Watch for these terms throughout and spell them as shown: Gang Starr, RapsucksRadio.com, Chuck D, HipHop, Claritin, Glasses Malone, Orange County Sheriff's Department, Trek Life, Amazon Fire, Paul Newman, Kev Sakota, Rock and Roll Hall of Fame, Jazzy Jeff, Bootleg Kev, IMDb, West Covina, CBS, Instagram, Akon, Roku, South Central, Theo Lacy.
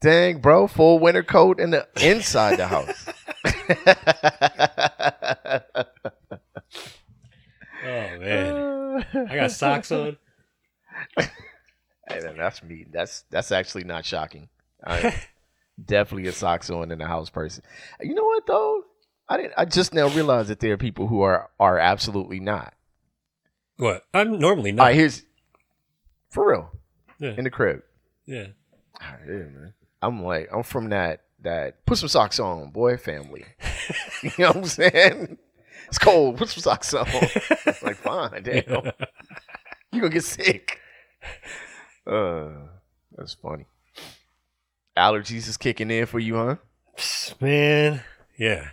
Dang, bro. Full winter coat in the inside the house. Oh, man. I got socks on. Hey, man, that's me. That's actually not shocking. I'm definitely a socks on in the house person. You know what, though? I just now realized that there are people who are absolutely not. What? I'm normally not. All right, here's... For real. Yeah. In the crib. Yeah. All right, yeah, man. I'm from that put some socks on, boy, family. You know what I'm saying? It's cold. Put some socks on. Like, fine, damn. Yeah. You're going to get sick. That's funny. Allergies is kicking in for you, huh? Man. Yeah.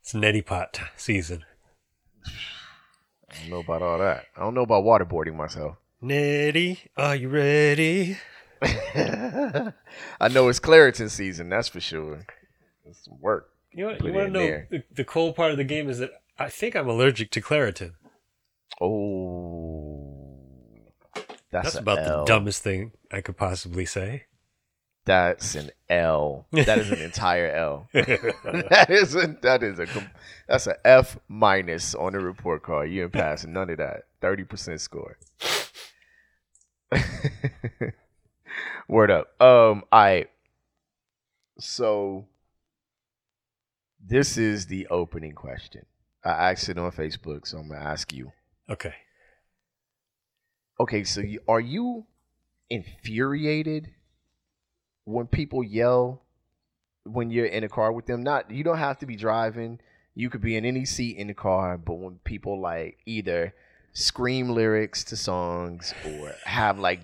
It's neti pot season. I don't know about all that. I don't know about waterboarding myself. Nettie, are you ready? I know it's Claritin season, that's for sure. It's some work. You want to know the cold part of the game is that I think I'm allergic to Claritin. Oh. That's about the dumbest thing I could possibly say. That's an L. That is an entire L. That's an F minus on the report card. You ain't passing none of that. 30% score. Word up. So this is the opening question. I asked it on Facebook, so I'm gonna ask you. Okay, so are you infuriated when people yell when you're in a car with them? Not you don't have to be driving, you could be in any seat in the car, but when people like either scream lyrics to songs or have like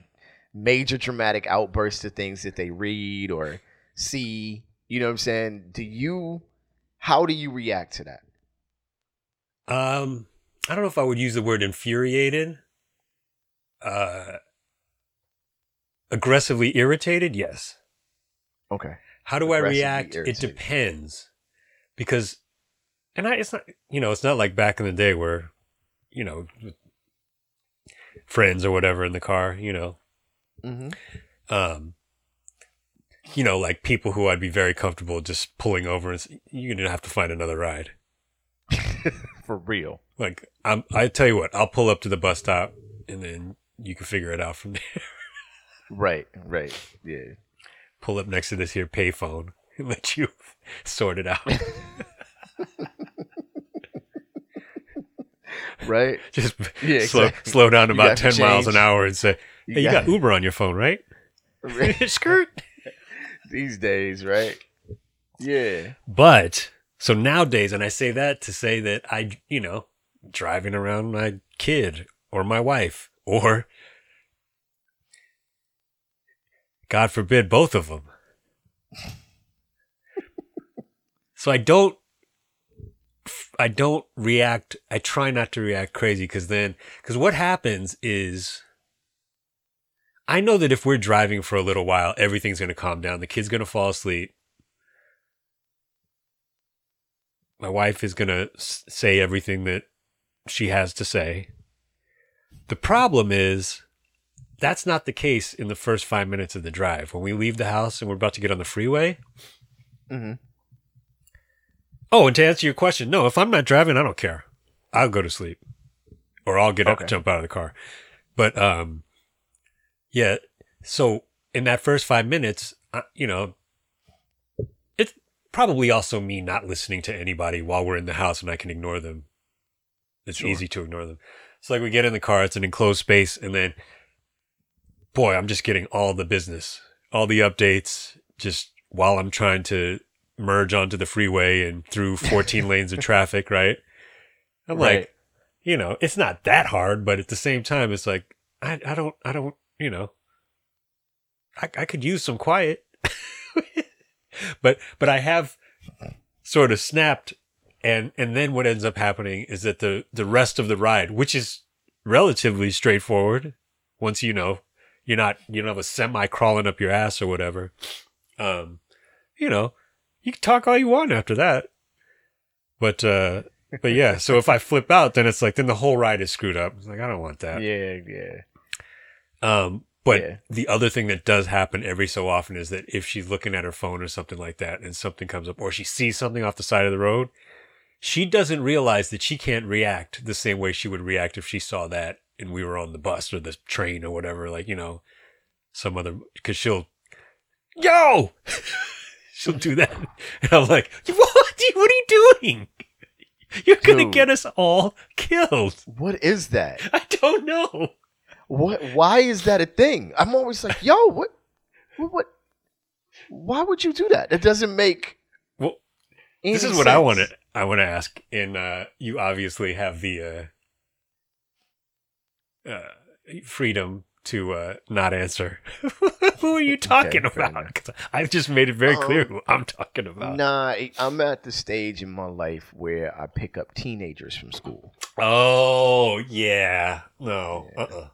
major dramatic outbursts to things that they read or see, you know what I'm saying? How do you react to that? I don't know if I would use the word infuriated. Aggressively irritated, yes. Okay. How do I react? Irritated. It depends. Because, it's not like back in the day where, you know, friends or whatever in the car, you know. Mm-hmm. You know, like people who I'd be very comfortable just pulling over and you're going to have to find another ride. For real. Like, I tell you what, I'll pull up to the bus stop and then you can figure it out from there. Right. Yeah. Pull up next to this here payphone and let you sort it out. Right? Just slow down to about 10 miles an hour and say, hey, you got Uber on your phone, right? Skirt. These days, right? Yeah. But, so nowadays, and I say that to say that I, you know, driving around my kid or my wife or, God forbid, both of them. So I don't react. I try not to react crazy because what happens is I know that if we're driving for a little while, everything's going to calm down. The kid's going to fall asleep. My wife is going to say everything that she has to say. The problem is that's not the case in the first 5 minutes of the drive. When we leave the house and we're about to get on the freeway. Mm-hmm. Oh, and to answer your question, no, if I'm not driving, I don't care. I'll go to sleep or I'll get up and jump out of the car. But, yeah, so in that first 5 minutes, you know, it's probably also me not listening to anybody while we're in the house and I can ignore them. It's easy to ignore them. It's like we get in the car, it's an enclosed space, and then, boy, I'm just getting all the business, all the updates just while I'm trying to merge onto the freeway and through 14 lanes of traffic, right? I'm like, you know, it's not that hard, but at the same time, it's like, I don't, you know, I could use some quiet, but I have sort of snapped. And then what ends up happening is that the rest of the ride, which is relatively straightforward once, you know, you don't have a semi crawling up your ass or whatever. You know, you can talk all you want after that. But yeah, so if I flip out, then it's like, then the whole ride is screwed up. It's like, I don't want that. Yeah. But the other thing that does happen every so often is that if she's looking at her phone or something like that and something comes up or she sees something off the side of the road, she doesn't realize that she can't react the same way she would react if she saw that and we were on the bus or the train or whatever, like, you know, some other, because she'll, yo, she'll do that. And I'm like, what are you doing? You're going to get us all killed. What is that? I don't know. What? Why is that a thing? I'm always like, yo, what? Why would you do that? It doesn't make. Well, this is what sense. I want to ask. And you obviously have the freedom to not answer. Who are you talking about? I've just made it very clear who I'm talking about. Nah, I'm at the stage in my life where I pick up teenagers from school. Oh yeah, no, yeah.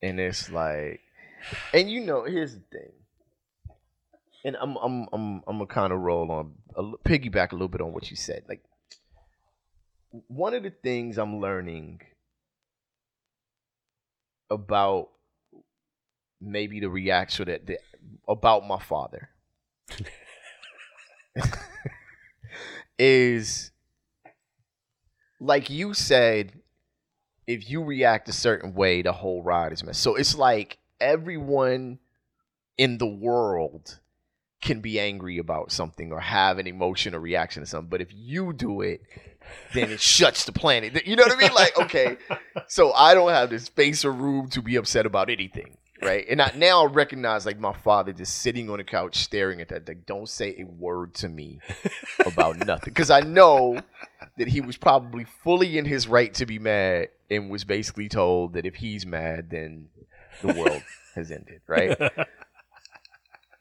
And it's like, and you know, here's the thing, and I'm gonna kind of roll on, piggyback a little bit on what you said. Like, one of the things I'm learning about maybe the reaction that about my father is, like you said, if you react a certain way, the whole ride is messed. So it's like everyone in the world can be angry about something or have an emotion or reaction to something. But if you do it, then it shuts the planet. You know what I mean? Like, okay, so I don't have the space or room to be upset about anything, right? And now I recognize, like, my father just sitting on the couch staring at that. Like, don't say a word to me about nothing. Because I know that he was probably fully in his right to be mad and was basically told that if he's mad, then the world has ended, right?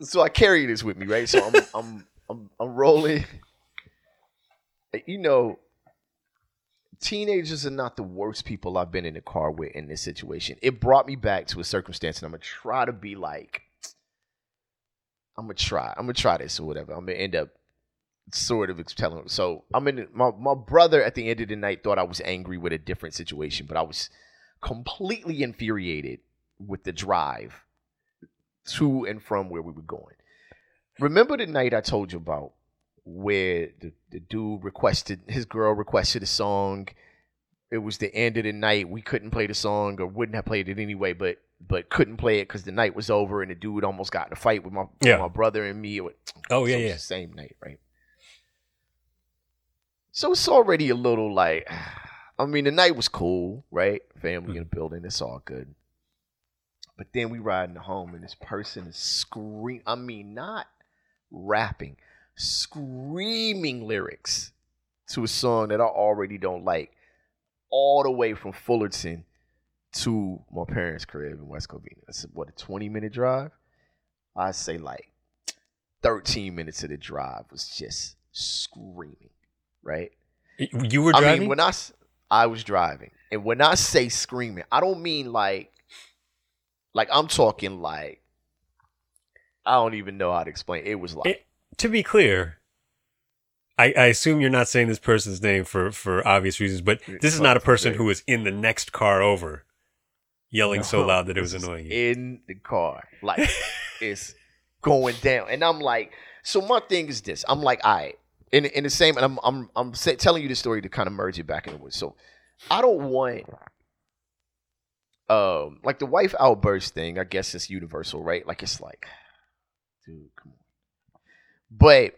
So I carry this with me, right? So I'm rolling. You know, teenagers are not the worst people I've been in the car with in this situation. It brought me back to a circumstance, and I'm gonna try to be like, I'm gonna try this or whatever. I'm gonna end up sort of telling them. So I'm in my brother at the end of the night thought I was angry with a different situation, but I was completely infuriated with the drive to and from where we were going. Remember the night I told you about where the dude his girl requested a song? It was the end of the night. We couldn't play the song, or wouldn't have played it anyway, but couldn't play it because the night was over, and the dude almost got in a fight with my brother and me. It was the same night, right? So it's already a little like, I mean, the night was cool, right? Family in the building, it's all good. But then we riding home, and this person is screaming. I mean, not rapping, screaming lyrics to a song that I already don't like, all the way from Fullerton to my parents' crib in West Covina. That's what, a 20-minute drive? I say like 13 minutes of the drive was just screaming, right? You were driving? I mean, when I was driving. And when I say screaming, I don't mean like I'm talking like, I don't even know how to explain. It was like. To be clear, I assume you're not saying this person's name for obvious reasons, but this is not a person who was in the next car over yelling so loud that it was annoying you. In the car. Like, it's going down. And I'm like, so my thing is this. I'm like, all right. In the same, and I'm telling you the story to kind of merge it back in the woods. So I don't want, like the wife outburst thing. I guess it's universal, right? Like it's like, dude, come on. But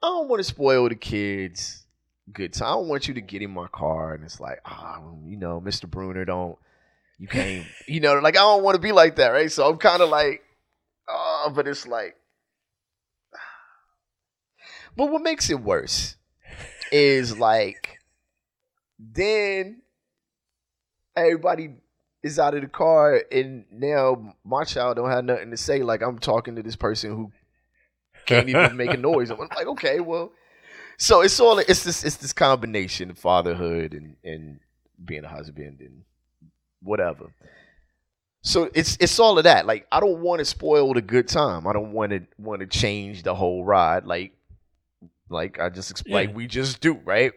I don't want to spoil the kids' good time. I don't want you to get in my car and it's like, you know, Mr. Bruner, you can't, you know, like I don't want to be like that, right? So I'm kind of like, but it's like. But what makes it worse is like, then everybody is out of the car, and now my child don't have nothing to say. Like I'm talking to this person who can't even make a noise. I'm like, okay, well, so it's this combination of fatherhood and being a husband and whatever. So it's all of that. Like I don't want to spoil the good time. I don't want to change the whole ride. Like I just explained, we just do, right?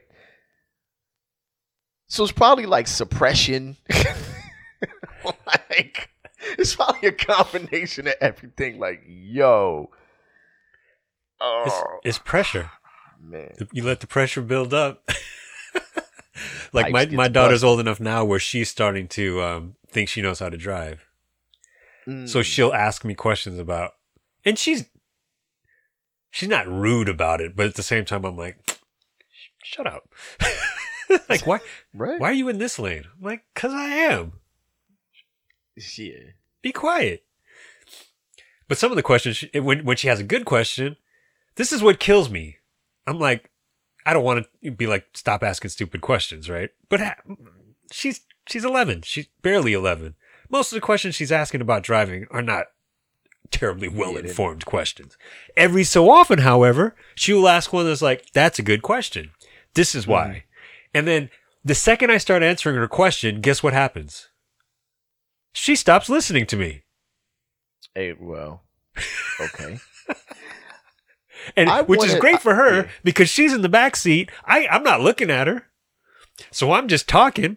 So it's probably like suppression. like It's probably a combination of everything. Like, yo. Oh. It's pressure. Man. You let the pressure build up. Like, my daughter's old enough now where she's starting to think she knows how to drive. Mm. So she'll ask me questions about... And she's not rude about it, but at the same time, I'm like, shut up. Like, why? Right. Why are you in this lane? I'm like, because I am. Yeah. Be quiet. But some of the questions, when she has a good question, this is what kills me. I'm like, I don't want to be like, stop asking stupid questions, right? But she's 11. She's barely 11. Most of the questions she's asking about driving are not terribly well-informed questions. Every so often, however, she will ask one that's like, that's a good question. This is why. Mm. And then the second I start answering her question, guess what happens? She stops listening to me. Hey, well, okay. And which is great for her because she's in the back seat. I'm not looking at her. So I'm just talking.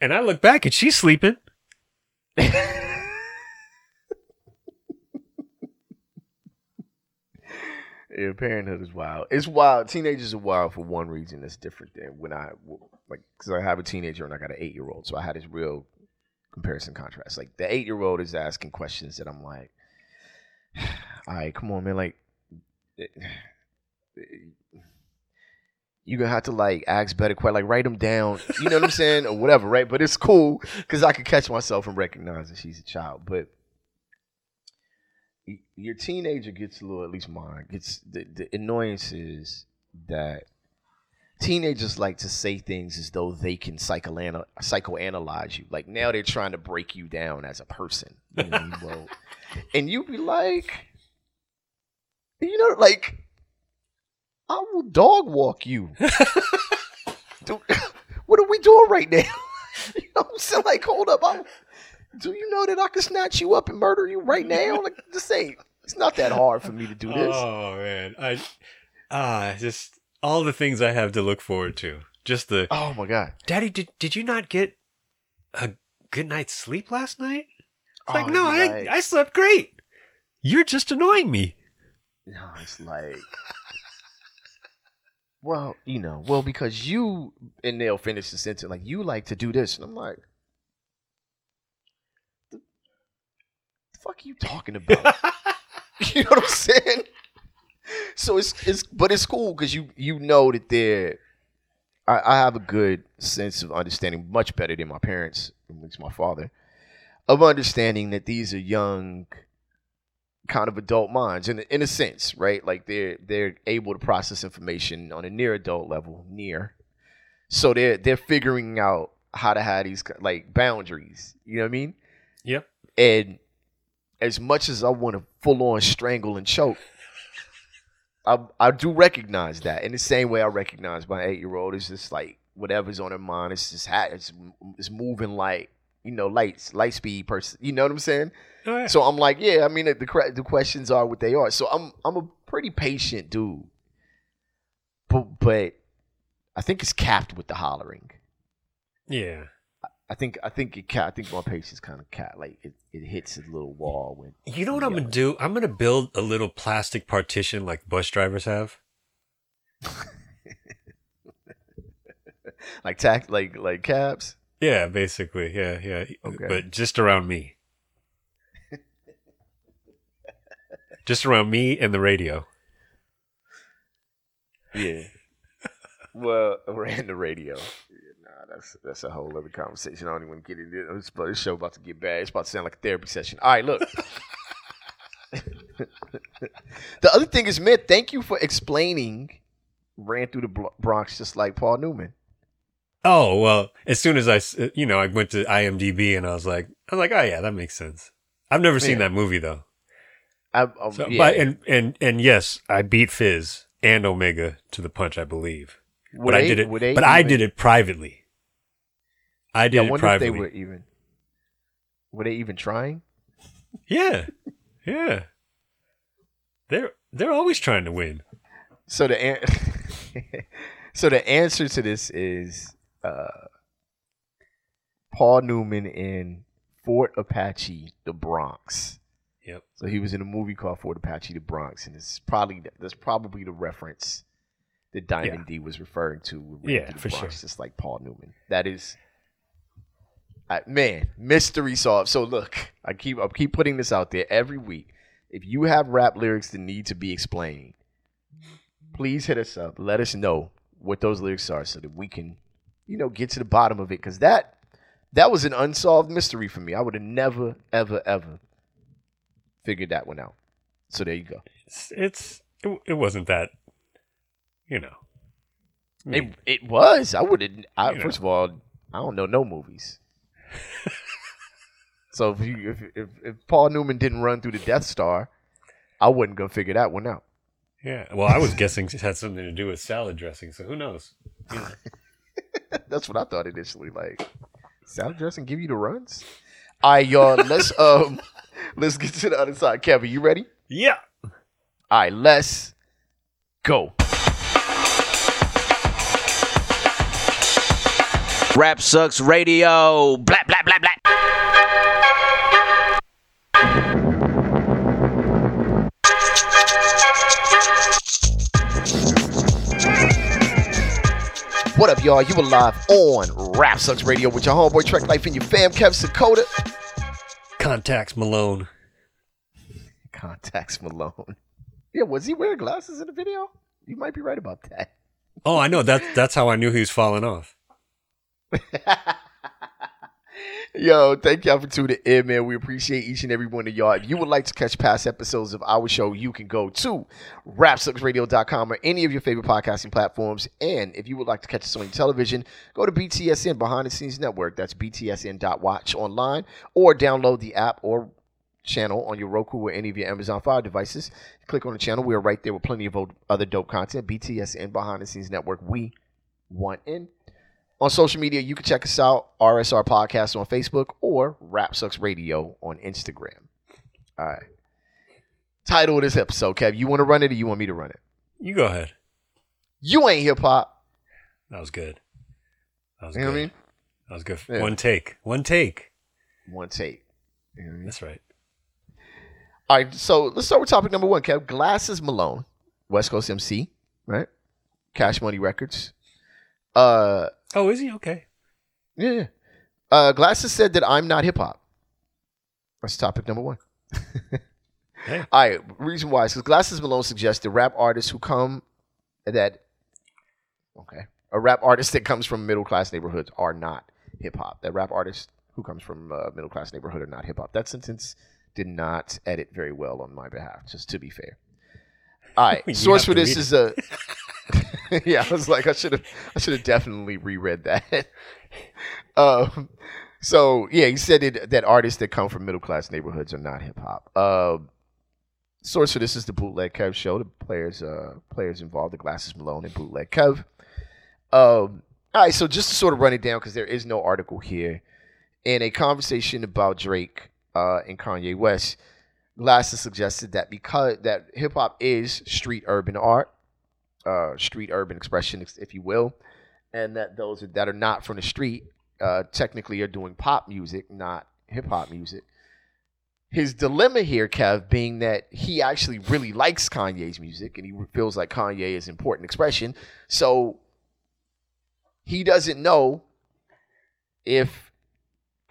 And I look back and she's sleeping. Yeah, parenthood is wild. It's wild. Teenagers are wild for one reason that's different than when because I have a teenager and I got an 8-year-old. So I had this real comparison contrast. Like, the 8-year-old is asking questions that I'm like, all right, come on, man. Like, you're going to have to, like, ask better questions. Like, write them down. You know what I'm saying? Or whatever, right? But it's cool because I can catch myself and recognize that she's a child. But your teenager gets a little, at least mine, gets the annoyance is that teenagers like to say things as though they can psychoanalyze you. Like, now they're trying to break you down as a person. You know, and you be like, you know, like, I will dog walk you. Dude, what are we doing right now? You know what I'm saying? Like, hold up. Do you know that I can snatch you up and murder you right now? Like, this ain't. It's not that hard for me to do this. Oh man, just all the things I have to look forward to. Just the. Oh my god, Daddy, did you not get a good night's sleep last night? It's like, no, I slept great. You're just annoying me. No, it's like. Well, you know, because you, and they'll finish the sentence like, you like to do this, and I'm like. Fuck you talking about? You know what I'm saying? So it's cool because you know that they're. I have a good sense of understanding, much better than my parents, at least my father, of understanding that these are young, kind of adult minds in a sense, right? Like they're able to process information on a near adult level, So they're figuring out how to have these like boundaries. You know what I mean? Yep. And. As much as I want to full-on strangle and choke, I do recognize that. In the same way I recognize my 8-year-old, it's just like whatever's on her mind, it's just it's moving like, you know, light speed person. You know what I'm saying? Oh, yeah. So I'm like, yeah, I mean, the questions are what they are. So I'm a pretty patient dude, but I think it's capped with the hollering. Yeah. I think my patience kind of it hits a little wall when. You know what I'm gonna do? I'm gonna build a little plastic partition like bus drivers have. Like like cabs? Yeah, basically. Yeah. Okay. But just around me. Just around me and the radio. Yeah. Well, around the radio. That's a whole other conversation. I don't even want to get into it. This show about to get bad. It's about to sound like a therapy session. All right, look. The other thing is, man, thank you for explaining Ran Through the Bronx just like Paul Newman. Oh, well, as soon as I went to IMDb and I was like, oh, yeah, that makes sense. I've never seen that movie, though. And yes, I beat Fizz and Omega to the punch, I believe. I did it privately. I wonder if they were even. Were they even trying? Yeah. They're always trying to win. So the answer to this is Paul Newman in Fort Apache, the Bronx. Yep. So he was in a movie called Fort Apache, the Bronx, and it's probably that's the reference that Diamond D was referring to. Yeah, for sure. Just like Paul Newman. That is, man, mystery solved. So look, I keep putting this out there every week. If you have rap lyrics that need to be explained, please hit us up. Let us know what those lyrics are so that we can, get to the bottom of it. Because that was an unsolved mystery for me. I would have never, ever, ever figured that one out. So there you go. It wasn't that, I mean, it was. First of all, I don't know no movies. So if Paul Newman didn't run through the Death Star, I wasn't going to figure that one out. Yeah. Well, I was guessing it had something to do with salad dressing, so who knows? Yeah. That's what I thought initially. Like, salad dressing give you the runs? All right, y'all. Let's get to the other side. Kevin, you ready? Yeah. All right, let's go. Rap Sucks Radio. Blah, blah, blah, blah. What up, y'all? You are live on Rap Sucks Radio with your homeboy Trek Life and your fam, Kev Sakota. Contacts Malone. Yeah, was he wearing glasses in the video? You might be right about that. Oh, I know. That's how I knew he was falling off. Yo, thank y'all for tuning in, man. We appreciate each and every one of y'all. If you would like to catch past episodes of our show, you can go to RapsucksRadio.com or any of your favorite podcasting platforms. And if you would like to catch us on television, go to BTSN Behind the Scenes Network. That's btsn.watch online, or download the app or channel on your Roku or any of your Amazon Fire devices. Click on the channel. We are right there with plenty of other dope content. BTSN Behind the Scenes Network. We want in. On social media, you can check us out, RSR Podcast on Facebook or Rap Sucks Radio on Instagram. All right. Title of this episode, Kev, you want to run it or you want me to run it? You go ahead. You ain't hip-hop. That was good. You know what I mean? That was good. Yeah. One take. You know what I mean? That's right. All right, so let's start with topic number one, Kev. Glasses Malone, West Coast MC, right? Cash Money Records. Oh, is he? Okay. Yeah. Glasses said that I'm not hip-hop. That's topic number one. Hey. All right. Reason why is because Glasses Malone suggests that rap artists who come that... Okay. A rap artist that comes from middle-class neighborhoods are not hip-hop. That rap artist who comes from a middle-class neighborhood are not hip-hop. That sentence did not edit very well on my behalf, just to be fair. All right. Source for this is a... Yeah, I was like, I should have definitely reread that. So yeah, he said that artists that come from middle class neighborhoods are not hip hop. Source for this is the Bootleg Kev show. The players involved, the Glasses Malone and Bootleg Kev. All right, so just to sort of run it down because there is no article here. In a conversation about Drake and Kanye West, Glasses suggested that because that hip hop is street urban art. Street urban expression, if you will, and that those that are not from the street technically are doing pop music, not hip-hop music. His dilemma here, Kev, being that he actually really likes Kanye's music and he feels like Kanye is important expression, so he doesn't know if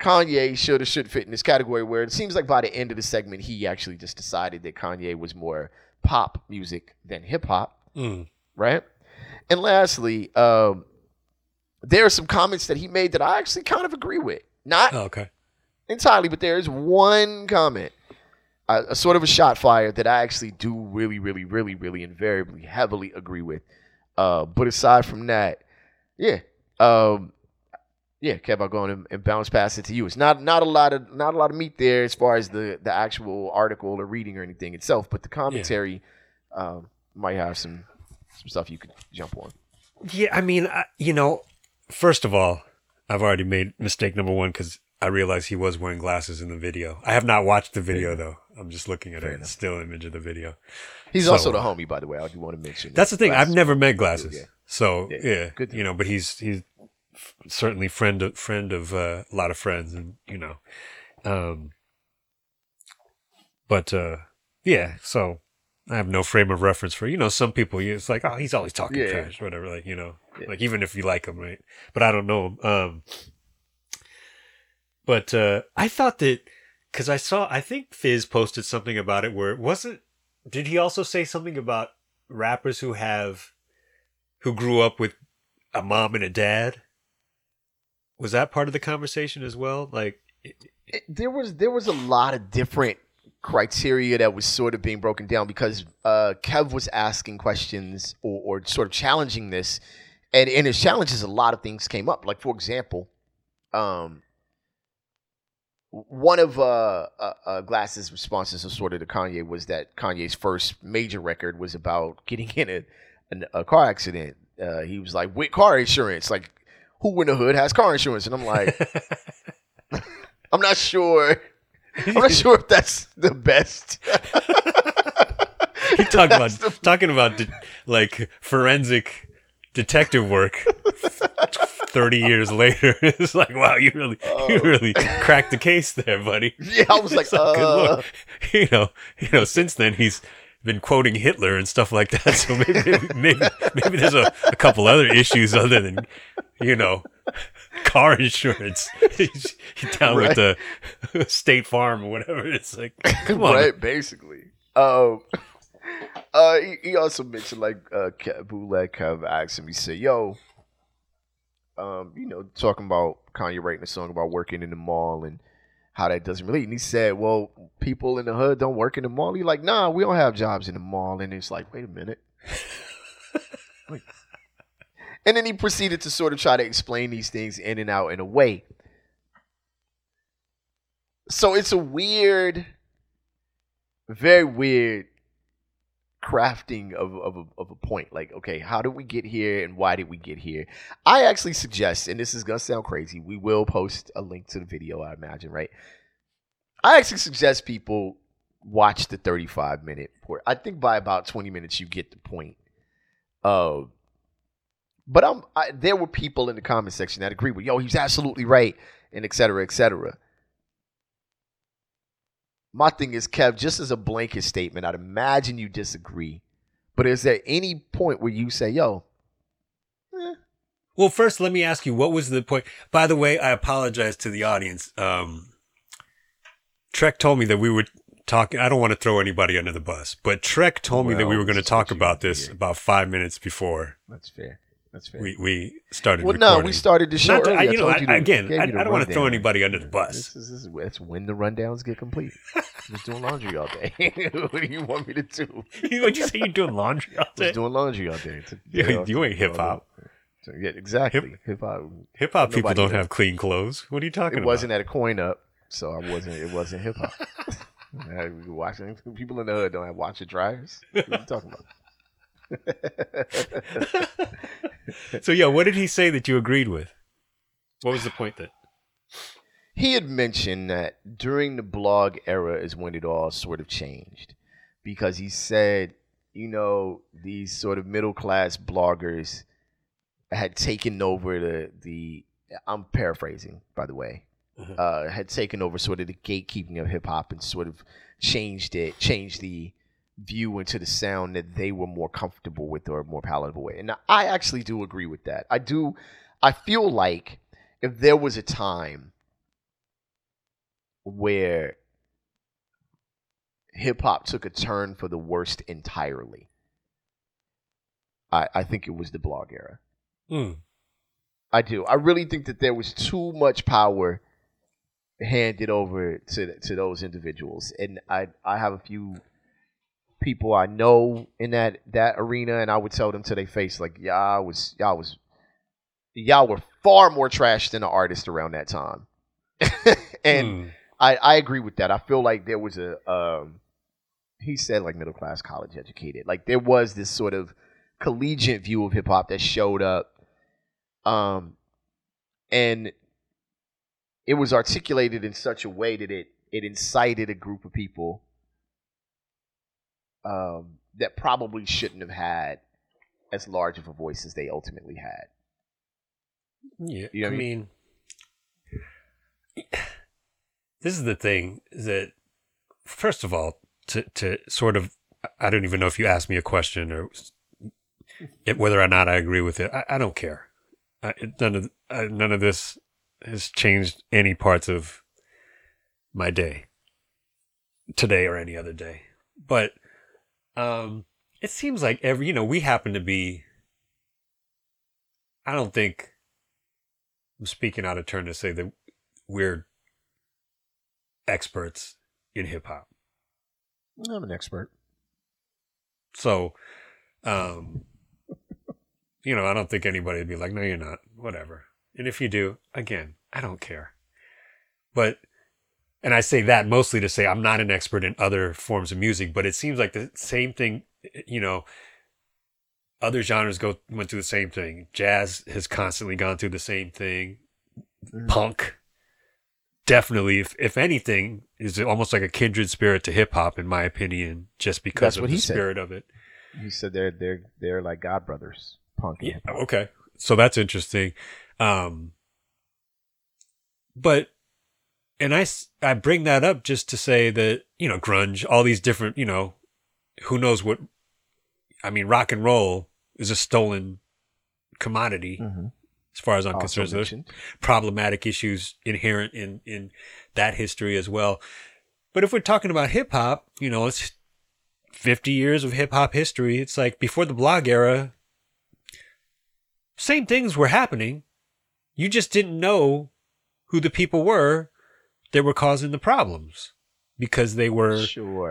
Kanye should or shouldn't fit in this category, where it seems like by the end of the segment he actually just decided that Kanye was more pop music than hip-hop. Mm. Right? And lastly, there are some comments that he made that I actually kind of agree with. Not entirely, but there is one comment, a sort of a shot fire that I actually do really, really, really, really invariably heavily agree with. But aside from that, Kev, I'll go on and bounce past it to you. It's not a lot of meat there as far as the actual article or reading or anything itself, but the commentary might have some stuff you could jump on. Yeah, I mean, first of all, I've already made mistake number one because I realized he was wearing glasses in the video. I have not watched the video, though. I'm just looking at a still image of the video. He's also the homie, by the way. I do want to mention. That's the thing. I've never met Glasses. Yeah. So, good thing. But he's certainly friend of a lot of friends. And, Yeah, so I have no frame of reference for, some people, it's like, oh, he's always talking trash or whatever, like even if you like him, right? But I don't know him. I thought that, because I think Fizz posted something about it where it wasn't, did he also say something about rappers who grew up with a mom and a dad? Was that part of the conversation as well? Like, there was a lot of different criteria that was sort of being broken down because Kev was asking questions or sort of challenging this, and in his challenges a lot of things came up. Like, for example, one of Glass's responses to sort of to Kanye was that Kanye's first major record was about getting in a car accident. He was like, with car insurance, like, who in the hood has car insurance? And I'm like, I'm not sure if that's the best. He talking about like forensic detective work 30 years later. It's like, wow, you really cracked the case there, buddy. Yeah, I was like, good look. Since then he's been quoting Hitler and stuff like that. So maybe there's a couple other issues other than, car insurance. You're down right with the State Farm or whatever. It's like, come on. Right, basically. He also mentioned, like, Bootleg Kev asked him, he said, yo, talking about Kanye writing a song about working in the mall and how that doesn't relate. And he said, well, people in the hood don't work in the mall. He's like, nah, we don't have jobs in the mall. And it's like, wait a minute. Wait. And then he proceeded to sort of try to explain these things in and out in a way. So it's a weird, very weird crafting of a point. Like, okay, how did we get here and why did we get here? I actually suggest, and this is going to sound crazy, we will post a link to the video, I imagine, right? I actually suggest people watch the 35-minute report. I think by about 20 minutes, you get the point of... But there were people in the comment section that agreed with, yo, he's absolutely right, and et cetera, et cetera. My thing is, Kev, just as a blanket statement, I'd imagine you disagree. But is there any point where you say, yo? Eh. Well, first, let me ask you, what was the point? By the way, I apologize to the audience. Trek told me that we were talking. I don't want to throw anybody under the bus, but Trek told me that we were going to talk about this about 5 minutes before. That's fair. That's fair. We started. Well, recording. No, we started the show. Not early. I don't want to throw anybody under the bus. That's when the rundowns get complete. I'm just doing laundry all day. What do you want me to do? What'd you say? You're doing laundry all day. I was doing laundry all day. You ain't hip hop. Yeah, exactly. Hip hop people don't have clean clothes. What are you talking about? It wasn't at a coin up, so I wasn't. It wasn't hip hop. Watching people in the hood don't have washer dryers. What are you talking about? So yeah, what did he say that you agreed with? What was the point that he had mentioned that during the blog era is when it all sort of changed, because he said, these sort of middle class bloggers had taken over the I'm paraphrasing, by the way, had taken over sort of the gatekeeping of hip hop and sort of changed the view into the sound that they were more comfortable with or more palatable way. And I actually do agree with that. I feel like if there was a time where hip hop took a turn for the worst entirely, I think it was the blog era. I do. I really think that there was too much power handed over to those individuals. And I have a few people I know in that arena, and I would tell them to their face, like, y'all were far more trash than the artist around that time. And I agree with that. I feel like there was he said, like, middle class, college educated. Like, there was this sort of collegiate view of hip hop that showed up, and it was articulated in such a way that it incited a group of people that probably shouldn't have had as large of a voice as they ultimately had. Yeah, you know what I mean? This is the thing is that, first of all, to sort of, I don't even know if you asked me a question or whether or not I agree with it. I don't care. None of this has changed any parts of my day today or any other day. But it seems like we happen to be, I don't think I'm speaking out of turn to say that we're experts in hip hop. I'm an expert. So, I don't think anybody would be like, no, you're not, whatever. And if you do, again, I don't care. But, and I say that mostly to say I'm not an expert in other forms of music, but it seems like the same thing, other genres went through the same thing. Jazz has constantly gone through the same thing. Punk, definitely, if anything, is almost like a kindred spirit to hip hop, in my opinion, just because that's of the spirit of it. He said they're like God brothers, punk. Yeah, okay, so that's interesting. But and I bring that up just to say that grunge, all these different who knows what. I mean, rock and roll is a stolen commodity, as far as I'm concerned. There's problematic issues inherent in that history as well. But if we're talking about hip hop, it's 50 years of hip hop history. It's like before the blog era, same things were happening. You just didn't know who the people were that were causing the problems, because they were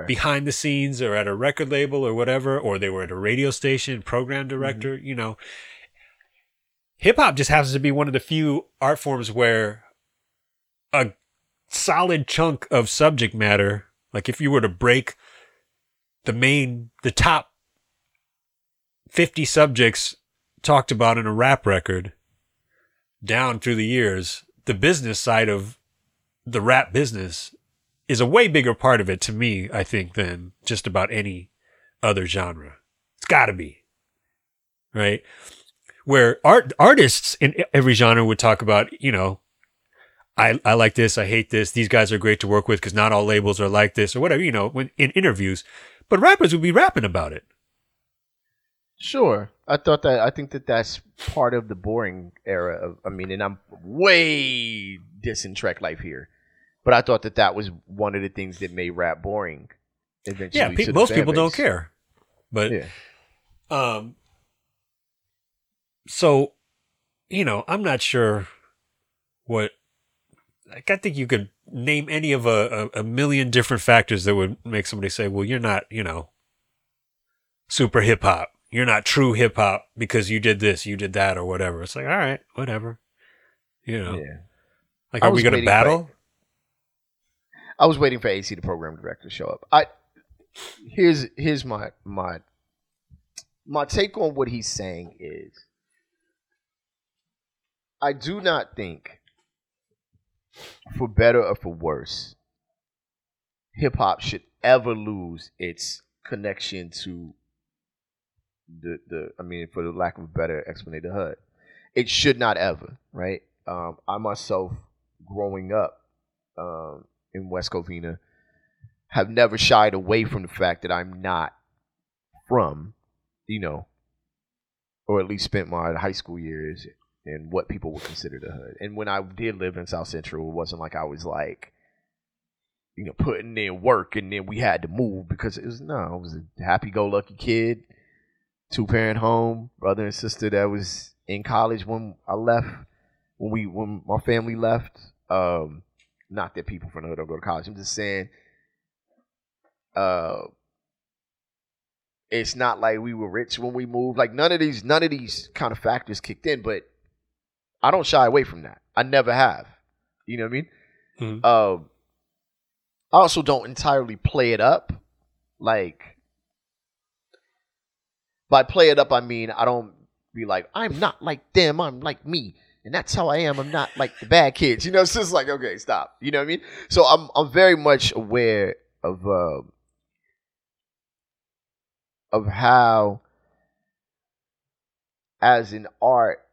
behind the scenes or at a record label or whatever, or they were at a radio station, program director, Hip hop just happens to be one of the few art forms where a solid chunk of subject matter, like if you were to break the top 50 subjects talked about in a rap record down through the years, the business side of the rap business is a way bigger part of it to me, I think, than just about any other genre. It's got to be, right? Where artists in every genre would talk about, I like this, I hate this, these guys are great to work with because not all labels are like this or whatever, when in interviews. But rappers would be rapping about it. Sure. I think that that's part of the boring era of, and I'm way dissing Trek Life here. But I thought that was one of the things that made rap boring eventually. Yeah, most people don't care. But, yeah. So, I'm not sure what, like, I think you could name any of a million different factors that would make somebody say, well, you're not, super hip hop. You're not true hip hop because you did this, you did that, or whatever. It's like, all right, whatever. Yeah. Like, are we going to battle? I was waiting for AC, the program director, to show up. Here's my take on what he's saying is, I do not think, for better or for worse, hip hop should ever lose its connection to the for the lack of a better explanation, the hood. It should not ever, right? I myself, growing up, in West Covina, have never shied away from the fact that I'm not from, or at least spent my high school years in what people would consider the hood. And when I did live in South Central, it wasn't like I was like, putting in work and then we had to move because I was a happy-go-lucky kid, two-parent home, brother and sister that was in college when my family left. Not that people from the hood don't go to college. I'm just saying, it's not like we were rich when we moved. Like none of these kind of factors kicked in. But I don't shy away from that. I never have. You know what I mean? Mm-hmm. I also don't entirely play it up. Like, by play it up, I mean I don't be like, I'm not like them. I'm like me. And that's how I am. I'm not like the bad kids, So it's like, okay, stop. You know what I mean? So I'm very much aware of how, as an art,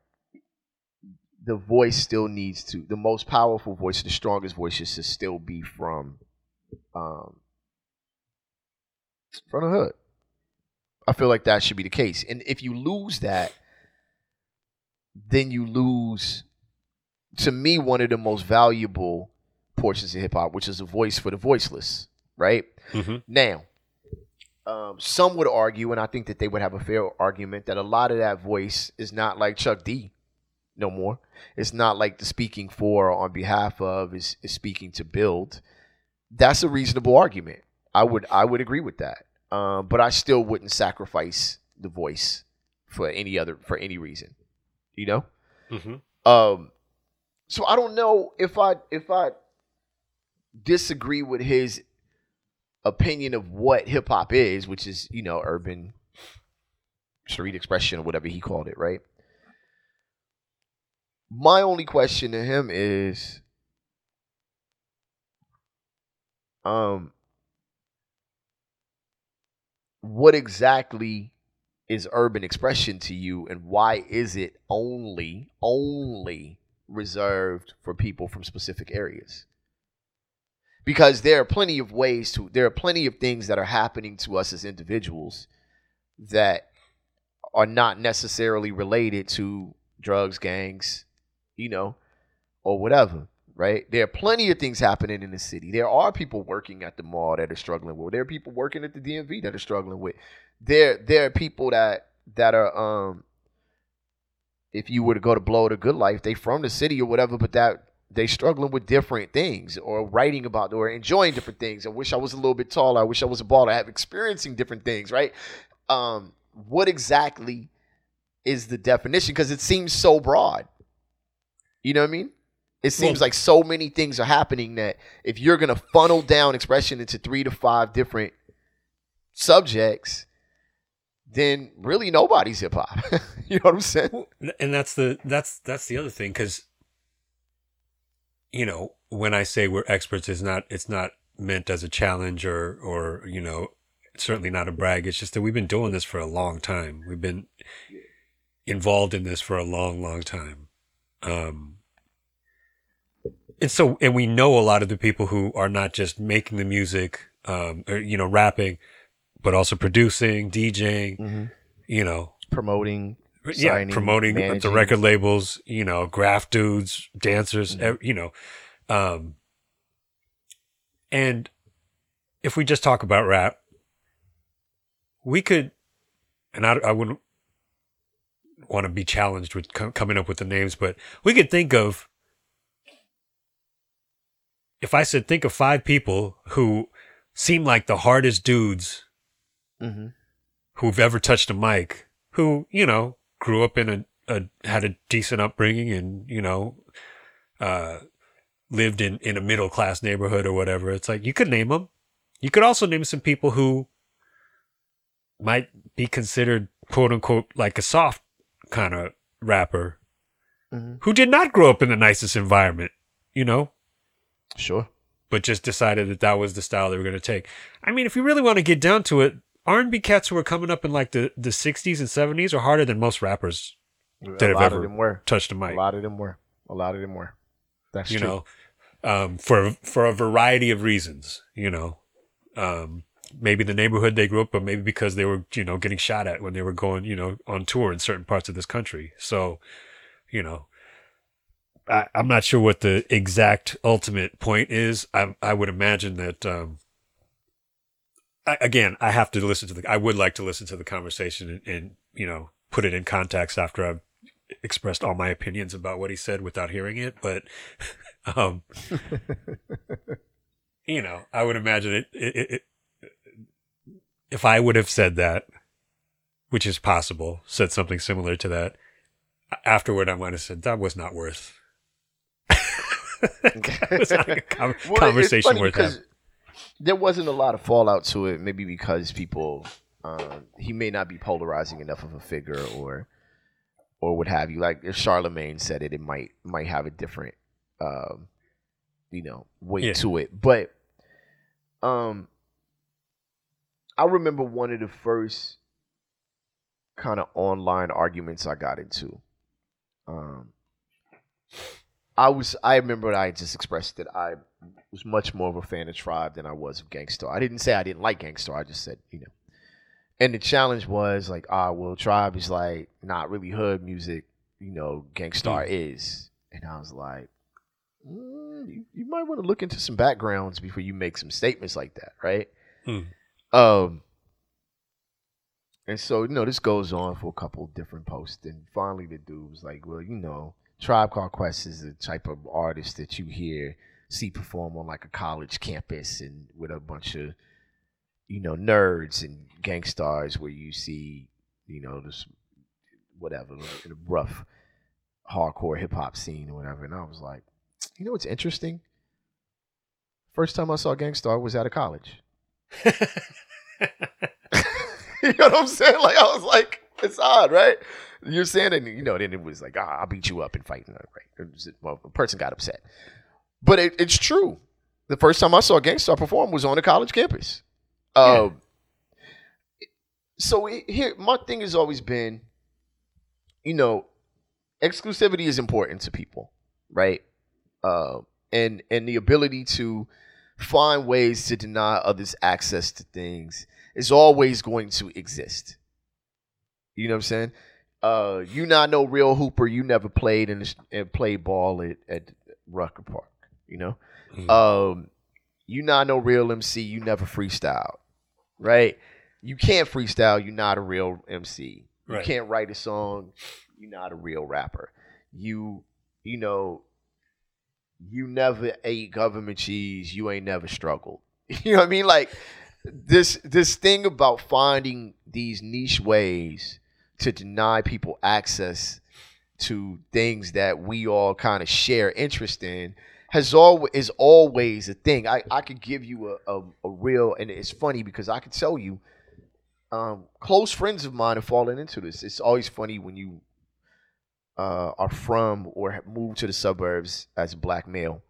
the voice still needs to, the most powerful voice, the strongest voice should still be from the hood. I feel like that should be the case. And if you lose that, then you lose, to me, one of the most valuable portions of hip-hop, which is a voice for the voiceless, right? Mm-hmm. Now, some would argue, and I think that they would have a fair argument, that a lot of that voice is not like Chuck D no more. It's not like the speaking for or on behalf of is speaking to build. That's a reasonable argument. I would agree with that. But I still wouldn't sacrifice the voice for any reason, you know? Mm-hmm. So I don't know if I disagree with his opinion of what hip hop is, which is, you know, urban street expression or whatever he called it, right? My only question to him is, what exactly is urban expression to you, and why is it only reserved for people from specific areas? Because there are plenty of things that are happening to us as individuals that are not necessarily related to drugs, gangs, you know, or whatever, right? There are plenty of things happening in the city. There are people working at the mall that are struggling with. There are people working at the DMV that are struggling with. There are people that are, if you were to go to Blow It a Good Life, they from the city or whatever, but that they struggling with different things or writing about or enjoying different things. I wish I was a little bit taller. I wish I was a baller. I have experiencing different things, right? What exactly is the definition? Because it seems so broad. You know what I mean? It seems like so many things are happening that if you're going to funnel down expression into 3 to 5 different subjects, then really nobody's hip hop. You know what I'm saying? And that's the other thing, because, you know, when I say we're experts, it's not meant as a challenge or you know, it's certainly not a brag. It's just that we've been doing this for a long time. We've been involved in this for a long, long time. And we know a lot of the people who are not just making the music, or, you know, rapping, but also producing, DJing, mm-hmm. you know, promoting, signing, promoting, managing the record labels, you know, graph dudes, dancers, mm-hmm. You know, and if we just talk about rap, we could, and I wouldn't want to be challenged with coming up with the names, but we could think of, if I said, think of 5 people who seem like the hardest dudes mm-hmm. who've ever touched a mic, who, you know, grew up in had a decent upbringing and, you know, lived in a middle-class neighborhood or whatever. It's like, you could name them. You could also name some people who might be considered, quote-unquote, like a soft kind of rapper mm-hmm. who did not grow up in the nicest environment, you know? Sure. But just decided that was the style they were going to take. I mean, if you really want to get down to it, R&B cats who were coming up in like the 60s and 70s are harder than most rappers that have ever touched a mic. A lot of them were. That's true. You know, for a variety of reasons, you know. Maybe the neighborhood they grew up, but maybe because they were, you know, getting shot at when they were going, you know, on tour in certain parts of this country. So, you know. I'm not sure what the exact ultimate point is. I would imagine that, I have to listen to I would like to listen to the conversation and, you know, put it in context after I've expressed all my opinions about what he said without hearing it. But, you know, I would imagine it if I would have said that, which is possible, said something similar to that, afterward, I might have said that was not worth. It was not like a conversation worth having. There wasn't a lot of fallout to it. Maybe because people, he may not be polarizing enough of a figure, or what have you. Like if Charlemagne said it, it might have a different, you know, weight to it. But, I remember one of the first kind of online arguments I got into. I remember I just expressed that I was much more of a fan of Tribe than I was of Gang Starr. I didn't say I didn't like Gang Starr. I just said, you know. And the challenge was like, Tribe is like not really hood music, you know, Gang Starr is. And I was like, you might want to look into some backgrounds before you make some statements like that, right? And so, you know, this goes on for a couple different posts. And finally the dude was like, well, you know, Tribe Called Quest is the type of artist that you see perform on like a college campus and with a bunch of, you know, nerds and Gang Stars where you see, you know, this whatever, like a rough hardcore hip hop scene or whatever. And I was like, you know what's interesting? First time I saw Gang Starr was out of college. You know what I'm saying? Like, I was like, it's odd, right? You're saying that, you know, then it was like, I'll beat you up and fight. No, right? Well, a person got upset. But it's true. The first time I saw Gang Starr perform was on a college campus. So here, my thing has always been, you know, exclusivity is important to people, right? And the ability to find ways to deny others access to things is always going to exist. You know what I'm saying? You not no real hooper. You never played and played ball at Rucker Park. You know, you not no real MC. You never freestyled, right? You can't freestyle. You not a real MC. You can't write a song. You not a real rapper. You know. You never ate government cheese. You ain't never struggled. You know what I mean? Like this thing about finding these niche ways to deny people access to things that we all kind of share interest in is always a thing. I could give you a real, and it's funny because I could tell you, close friends of mine have fallen into this. It's always funny when you are from or have moved to the suburbs as a black male.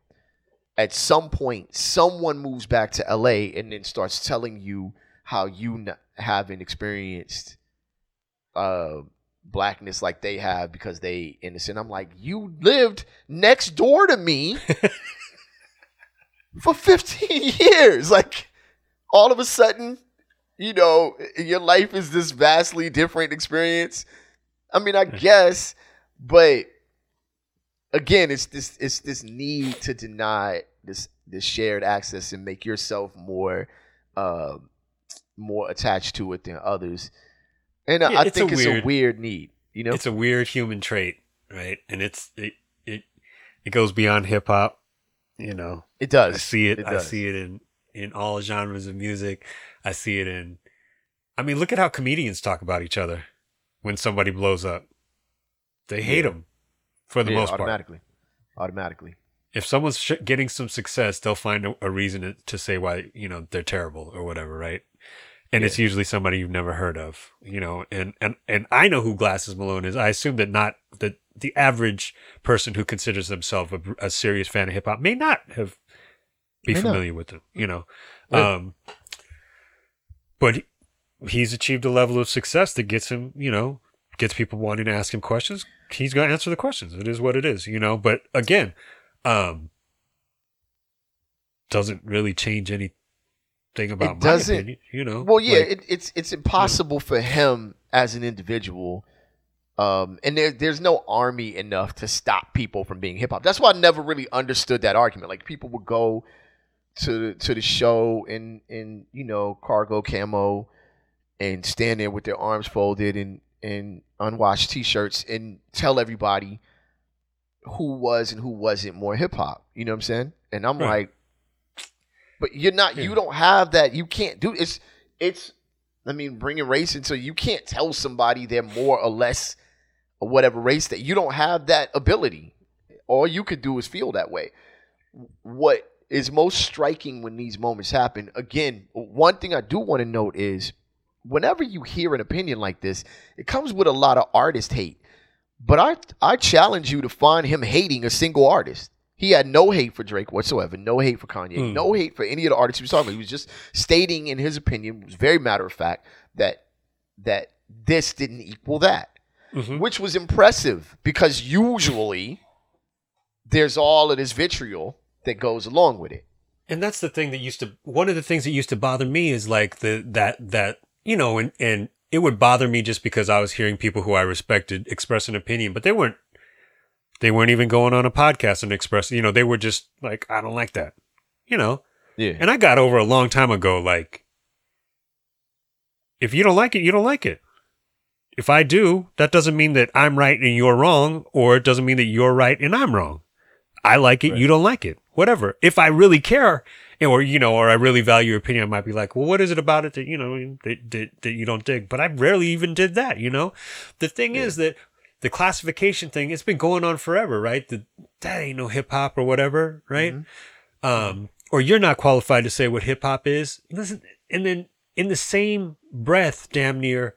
At some point, someone moves back to LA and then starts telling you how you haven't experienced blackness like they have because they innocent. I'm like, you lived next door to me for 15 years. Like, all of a sudden, you know, your life is this vastly different experience. I mean, I guess, but again, it's this need to deny this shared access and make yourself more attached to it than others. And yeah, I think it's a weird need, you know. It's a weird human trait, right? And it goes beyond hip hop, you know. It does. I see it. I see it in all genres of music. I see it in. I mean, look at how comedians talk about each other when somebody blows up. They hate them for the most part. Automatically. If someone's getting some success, they'll find a reason to say why, you know, they're terrible or whatever, right? And it's usually somebody you've never heard of, you know, and I know who Glasses Malone is. I assume that not that the average person who considers themselves a serious fan of hip hop may not have be familiar with them, you know. Yeah. But he's achieved a level of success that gets him, you know, gets people wanting to ask him questions. He's going to answer the questions. It is what it is, you know, but again, doesn't really change anything. Thing about it doesn't, my opinion, you know. Well, yeah, like, it's impossible for him as an individual, and there's no army enough to stop people from being hip hop. That's why I never really understood that argument. Like, people would go to the show in you know, cargo camo and stand there with their arms folded and unwashed t-shirts and tell everybody who was and who wasn't more hip hop. You know what I'm saying? And I'm like. But you're not. You don't have that. You can't do it's. I mean, bringing race into, you can't tell somebody they're more or less or whatever race, that you don't have that ability. All you could do is feel that way. What is most striking when these moments happen? Again, one thing I do want to note is whenever you hear an opinion like this, it comes with a lot of artist hate. But I challenge you to find him hating a single artist. He had no hate for Drake whatsoever, no hate for Kanye, no hate for any of the artists he was talking about. He was just stating in his opinion, it was very matter of fact, that this didn't equal that, which was impressive because usually there's all of this vitriol that goes along with it. And that's the thing that used to, one of the things that used to bother me is like that, you know, and it would bother me just because I was hearing people who I respected express an opinion, but they weren't even going on a podcast and expressing, you know, they were just like, I don't like that, you know? Yeah. And I got over a long time ago, like, if you don't like it, you don't like it. If I do, that doesn't mean that I'm right and you're wrong, or it doesn't mean that you're right and I'm wrong. I like it, right. You don't like it, whatever. If I really care, or, you know, or I really value your opinion, I might be like, well, what is it about it that, you know, that you don't dig? But I rarely even did that, you know? The thing is that the classification thing, it's been going on forever, right? That ain't no hip-hop or whatever, right? Mm-hmm. Or you're not qualified to say what hip-hop is. Listen, and then in the same breath, damn near,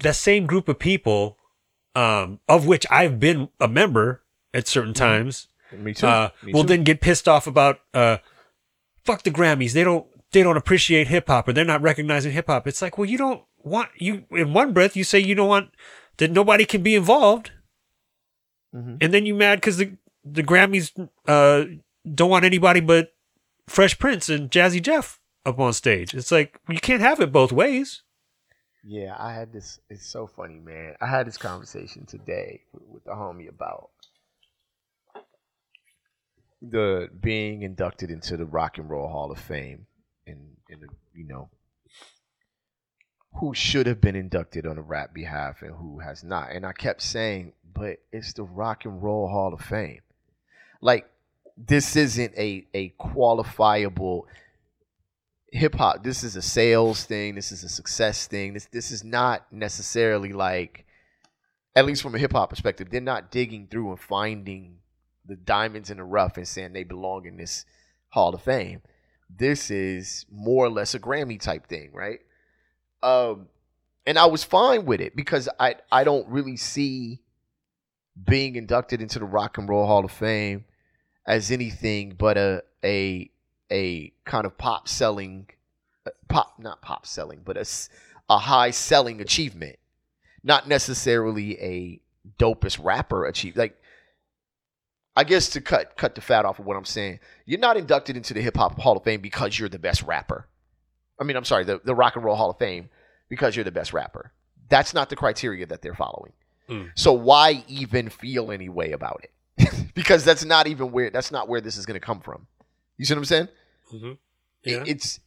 that same group of people, of which I've been a member at certain times, me too. Will then get pissed off about fuck the Grammys. They don't appreciate hip hop, or they're not recognizing hip hop. It's like, well, you don't want, you in one breath you say you don't want that nobody can be involved, and then you mad because the Grammys don't want anybody but Fresh Prince and Jazzy Jeff up on stage. It's like, you can't have it both ways. Yeah, I had this. It's so funny, man. I had this conversation today with the homie about the being inducted into the Rock and Roll Hall of Fame, and the, you know, who should have been inducted on the rap behalf and who has not. And I kept saying, but it's the Rock and Roll Hall of Fame. Like, this isn't a qualifiable hip-hop. This is a sales thing. This is a success thing. This is not necessarily like, at least from a hip-hop perspective, they're not digging through and finding the diamonds in the rough and saying they belong in this Hall of Fame. This is more or less a Grammy type thing, right? And I was fine with it because I don't really see being inducted into the Rock and Roll Hall of Fame as anything but a kind of a high selling achievement, not necessarily a dopest rapper achievement. Like, I guess to cut the fat off of what I'm saying, you're not inducted into the Hip Hop Hall of Fame because you're the best rapper. I mean, I'm sorry, the Rock and Roll Hall of Fame because you're the best rapper. That's not the criteria that they're following. So why even feel any way about it? Because that's not where this is going to come from. You see what I'm saying? Mm-hmm. Yeah. It's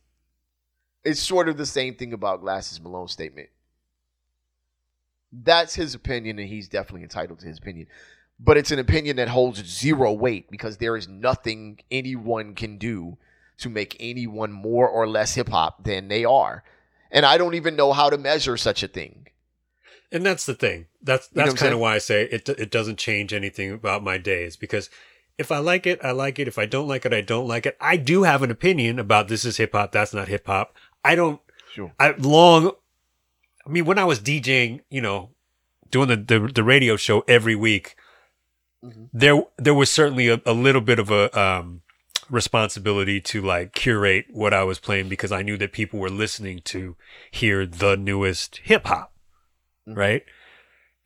sort of the same thing about Glasses Malone's statement. That's his opinion, and he's definitely entitled to his opinion. But it's an opinion that holds zero weight because there is nothing anyone can do to make anyone more or less hip-hop than they are. And I don't even know how to measure such a thing. And that's the thing. That's kind of why I say it doesn't change anything about my days, because if I like it, I like it. If I don't like it, I don't like it. I do have an opinion about this is hip hop, that's not hip hop. I don't. Sure. I mean, when I was DJing, you know, doing the radio show every week, there was certainly a little bit of a responsibility to like curate what I was playing, because I knew that people were listening to hear the newest hip hop, right?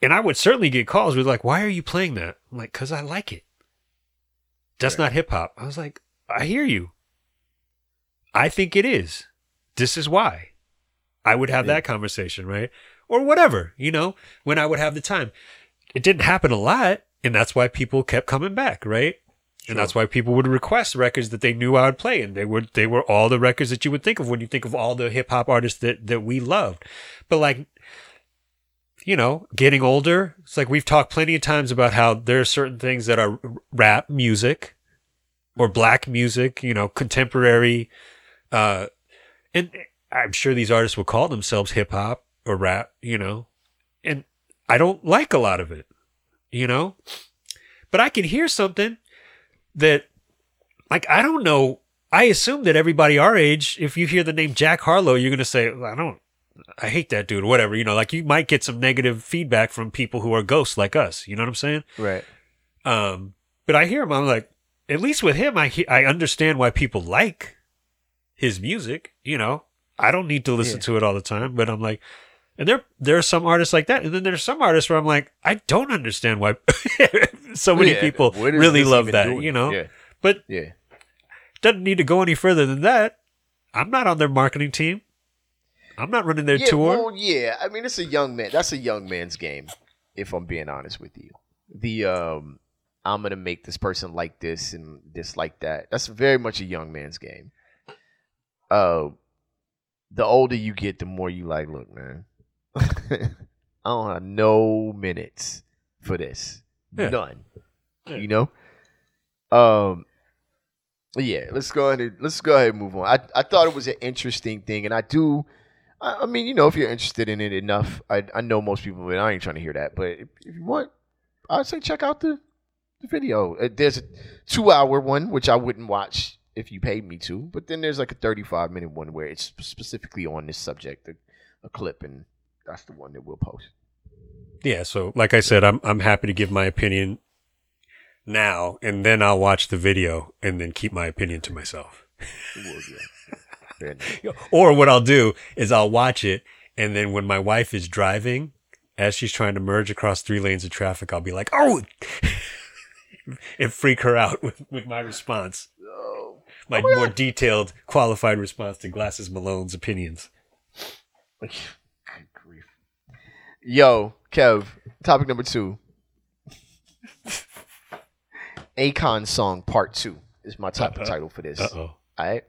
And I would certainly get calls with like, "Why are you playing that?" I'm like, "Cause I like it. That's not hip hop." I was like, I hear you. I think it is. This is why. I would have that conversation, right? Or whatever, you know, when I would have the time. It didn't happen a lot, and that's why people kept coming back, right? Sure. And that's why people would request records that they knew I would play, and they were all the records that you would think of when you think of all the hip hop artists that we loved. But like, you know, getting older, it's like we've talked plenty of times about how there are certain things that are rap music or black music, you know, contemporary. And I'm sure these artists will call themselves hip hop or rap, you know, and I don't like a lot of it, you know, but I can hear something that, like, I don't know. I assume that everybody our age, if you hear the name Jack Harlow, you're going to say, I hate that dude, whatever, you know, like you might get some negative feedback from people who are ghosts like us. You know what I'm saying? Right. But I hear him. I'm like, at least with him, I understand why people like his music. You know, I don't need to listen to it all the time, but I'm like, and there are some artists like that. And then there's some artists where I'm like, I don't understand why so many people really love that, you know. Yeah. But doesn't need to go any further than that. I'm not on their marketing team. I'm not running their tour. Well, I mean, it's a young man. That's a young man's game, if I'm being honest with you. The I'm going to make this person like this and this like that. That's very much a young man's game. The older you get, the more you like, look, man, I don't have no minutes for this. Yeah. None. Yeah. You know? Yeah, let's go ahead and move on. I thought it was an interesting thing, and I mean, you know, if you're interested in it enough, I know most people, but I ain't trying to hear that. But if you want, I'd say check out the video. There's a 2-hour one, which I wouldn't watch if you paid me to, but then there's like a 35-minute one where it's specifically on this subject, a clip, and that's the one that we'll post. Yeah, so like I said, I'm happy to give my opinion now, and then I'll watch the video and then keep my opinion to myself. Or what I'll do is I'll watch it, and then when my wife is driving, as she's trying to merge across 3 lanes of traffic, I'll be like, oh, and freak her out with my response. My more detailed, qualified response to Glasses Malone's opinions. Good grief. Yo, Kev, topic number 2. Akon song part 2 is my title for this. Uh-oh. All right.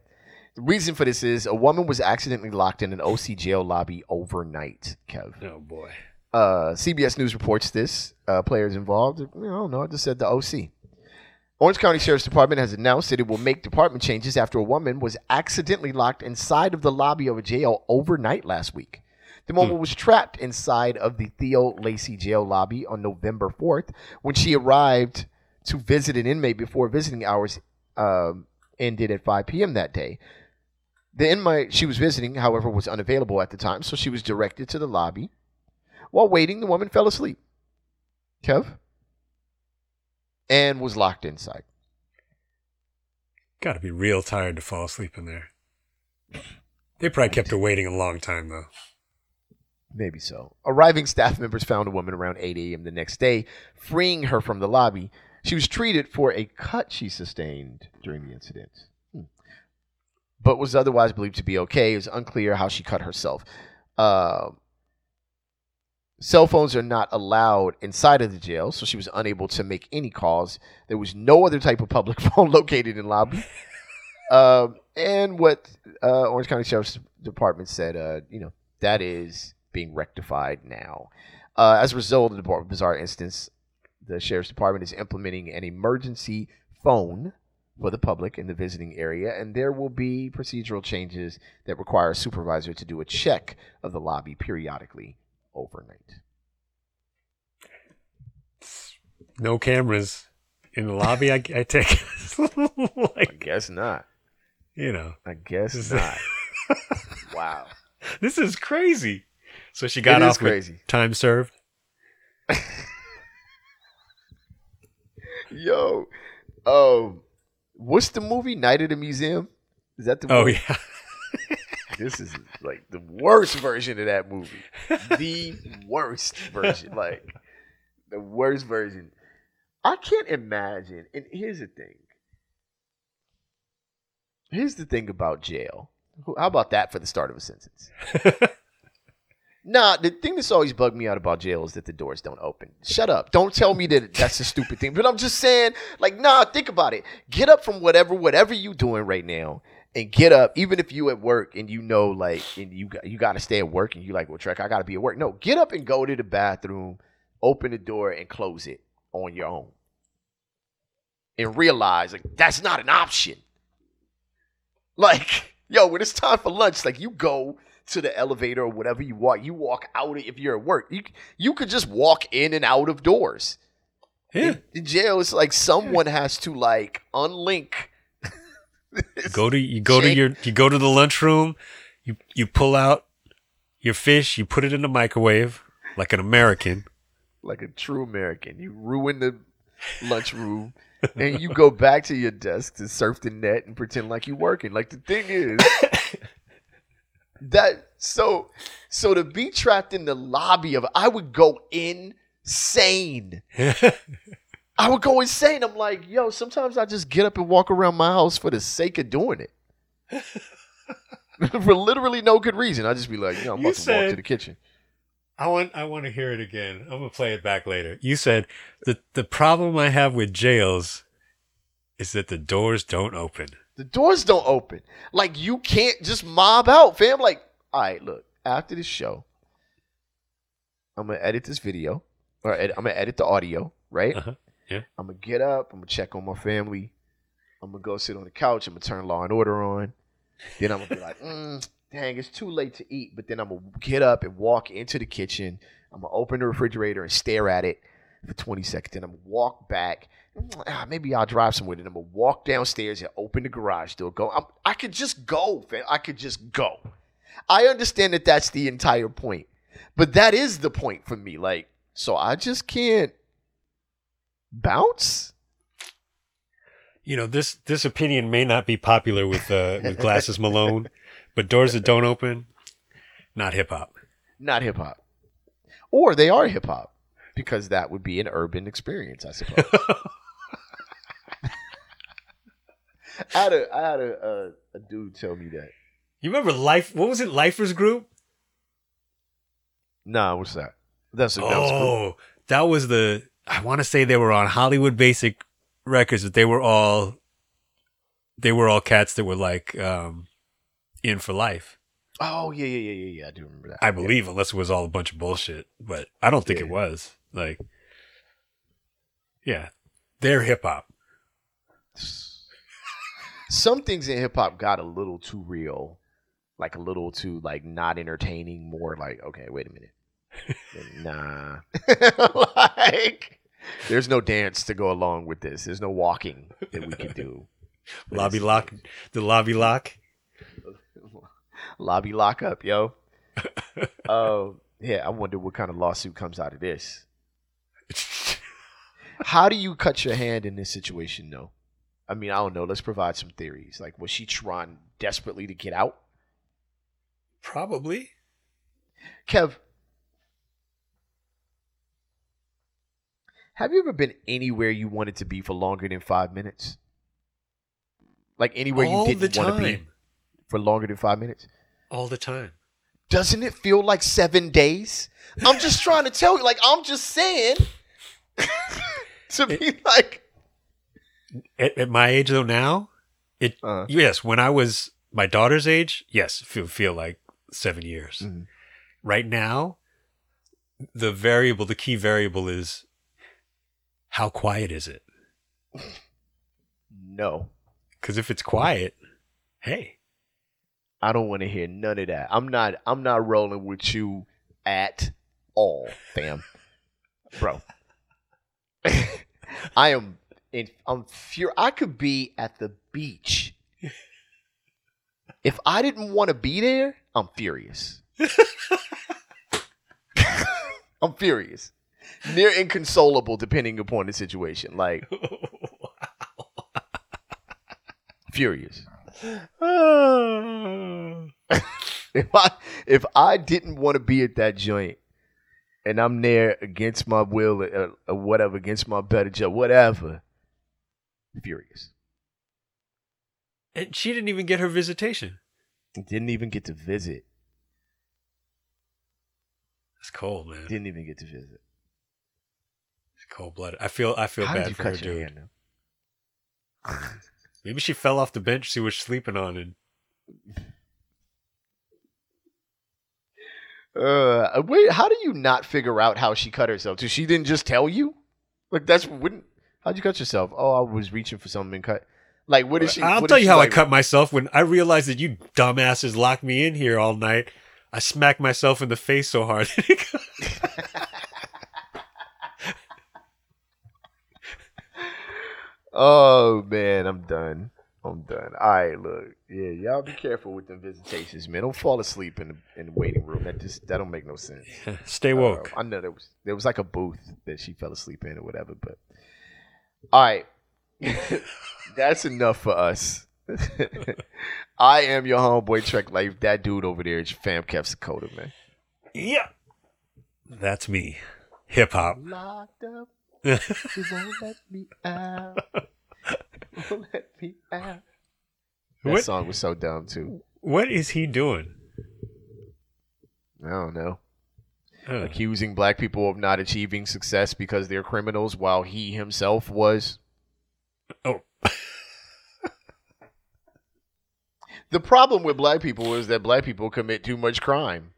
The reason for this is a woman was accidentally locked in an OC jail lobby overnight, Kev. Oh, boy. CBS News reports this. Players involved. I don't know. I just said the OC. Orange County Sheriff's Department has announced that it will make department changes after a woman was accidentally locked inside of the lobby of a jail overnight last week. The woman was trapped inside of the Theo Lacy jail lobby on November 4th when she arrived to visit an inmate before visiting hours ended at 5 p.m. that day. The inmate she was visiting, however, was unavailable at the time, so she was directed to the lobby. While waiting, the woman fell asleep, Kev, and was locked inside. Got to be real tired to fall asleep in there. They probably kept her waiting a long time, though. Maybe so. Arriving staff members found a woman around 8 a.m. the next day, freeing her from the lobby. She was treated for a cut she sustained during the incident, but was otherwise believed to be okay. It was unclear how she cut herself. Cell phones are not allowed inside of the jail, so she was unable to make any calls. There was no other type of public phone located in lobby. And what Orange County Sheriff's Department said, that is being rectified now. As a result of the bizarre instance, the Sheriff's Department is implementing an emergency phone for the public in the visiting area, and there will be procedural changes that require a supervisor to do a check of the lobby periodically overnight. No cameras in the lobby, I take it. Like, I guess not. You know. I guess not. Wow. This is crazy. So she got off crazy. Time served. Yo, what's the movie? Night at the Museum? Is that the movie? Oh, yeah. This is like the worst version of that movie. The worst version. Like, the worst version. I can't imagine. And here's the thing. Here's the thing about jail. How about that for the start of a sentence? Nah, the thing that's always bugged me out about jail is that the doors don't open. Shut up. Don't tell me that that's a stupid thing. But I'm just saying, like, nah, think about it. Get up from whatever you doing right now and get up, even if you at work and you know, like, and you got to stay at work and you like, well, Trek, I got to be at work. No, get up and go to the bathroom, open the door and close it on your own. And realize, like, that's not an option. Like, yo, when it's time for lunch, like, you go to the elevator or whatever you walk out if you're at work. You could just walk in and out of doors. Yeah. In jail, it's like someone has to like unlink. You go to the lunchroom, you pull out your fish, you put it in the microwave like an American. Like a true American. You ruin the lunchroom. And you go back to your desk to surf the net and pretend like you're working. Like the thing is that so to be trapped in the lobby of, I would go insane. I would go insane. I'm like, yo, sometimes I just get up and walk around my house for the sake of doing it. For literally no good reason. I just be like, yo, I'm about to walk to the kitchen. I want to hear it again. I'm going to play it back later. You said, the problem I have with jails is that the doors don't open. The doors don't open. Like, you can't just mob out, fam. Like, all right, look, after this show, I'm going to edit this video. Or I'm going to edit the audio, right? Uh-huh. Yeah. I'm going to get up. I'm going to check on my family. I'm going to go sit on the couch. I'm going to turn Law and Order on. Then I'm going to be like, dang, it's too late to eat. But then I'm going to get up and walk into the kitchen. I'm going to open the refrigerator and stare at it for 20 seconds. Then I'm going to walk back. Maybe I'll drive somewhere. Then I'm going to walk downstairs and open the garage door. Go. I could just go, fam. I could just go. I understand that that's the entire point. But that is the point for me. Like, so I just can't bounce. You know, this opinion may not be popular with Glasses Malone, but doors that don't open, not hip hop. Not hip hop. Or they are hip hop, because that would be an urban experience, I suppose. I had a dude tell me that. You remember Life? What was it? Lifers Group? Nah, what's that? That was cool. That was the, I want to say they were on Hollywood Basic Records, but they were all cats that were like in for life. Oh, yeah. I do remember that. I believe, unless it was all a bunch of bullshit, but I don't think it was. Like, yeah, they're hip hop. Some things in hip hop got a little too real, like a little too like not entertaining, more like, okay, wait a minute. Nah. Like, there's no dance to go along with this. There's no walking that we can do. Lobby lock up, yo. Oh, yeah. I wonder what kind of lawsuit comes out of this. How do you cut your hand in this situation, though? I mean, I don't know. Let's provide some theories. Like, was she trying desperately to get out? Probably. Kev, have you ever been anywhere you wanted to be for longer than 5 minutes? Like anywhere you didn't want to be for longer than 5 minutes? All the time. Doesn't it feel like 7 days? I'm just trying to tell you. Like, I'm just saying. To be like. At my age, though, now, yes, when I was my daughter's age, yes, feel like 7 years. Mm-hmm. Right now, the key variable is, how quiet is it? No. Because if it's quiet, hey. I don't want to hear none of that. I'm not rolling with you at all, fam. Bro. I could be at the beach. If I didn't want to be there, I'm furious. I'm furious. Near inconsolable, depending upon the situation. Like, furious. If I didn't want to be at that joint, and I'm there against my will, or whatever, against my better judgment, whatever, furious. And she didn't even get her visitation. Didn't even get to visit. That's cold, man. Didn't even get to visit. Cold blooded. I feel bad for her, dude. Maybe she fell off the bench she was sleeping on, and wait, how do you not figure out how she cut herself? Too, she didn't just tell you. Like, that's wouldn't. How'd you cut yourself? Oh, I was reaching for something and cut. Like, what is she? I'll tell you how I cut myself. When I realized that you dumbasses locked me in here all night, I smacked myself in the face so hard. Oh, man, I'm done. All right, look. Yeah, y'all be careful with them visitations, man. Don't fall asleep in the waiting room. That don't make no sense. Yeah, stay woke. I know there was like a booth that she fell asleep in or whatever, but all right. That's enough for us. I am your homeboy, Trek Life. That dude over there is Fam Kev Sakota, man. Yeah. That's me. Hip hop. Locked up. She won't let me out. Won't let me out. That song was so dumb, too. What is he doing? I don't know. Accusing black people of not achieving success because they're criminals while he himself was. Oh. The problem with black people is that black people commit too much crime.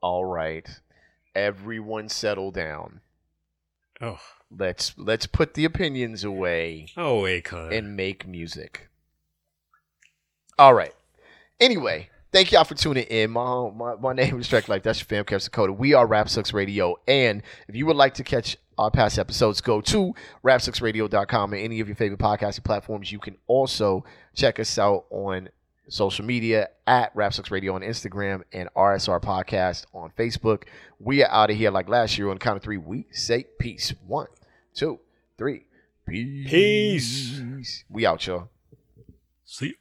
All right. Everyone settle down. Oh. Let's put the opinions away. Oh, Akon. And make music. All right. Anyway, thank y'all for tuning in. My name is Drake Life. That's your fam, Kev Dakota. We are Rap Sucks Radio. And if you would like to catch our past episodes, go to RapsucksRadio.com and any of your favorite podcasting platforms. You can also check us out on social media at Rapsucks Radio on Instagram and RSR Podcast on Facebook. We are out of here like last year. On the count of three, we say peace. 1, 2, 3. Peace. We out, y'all. See you.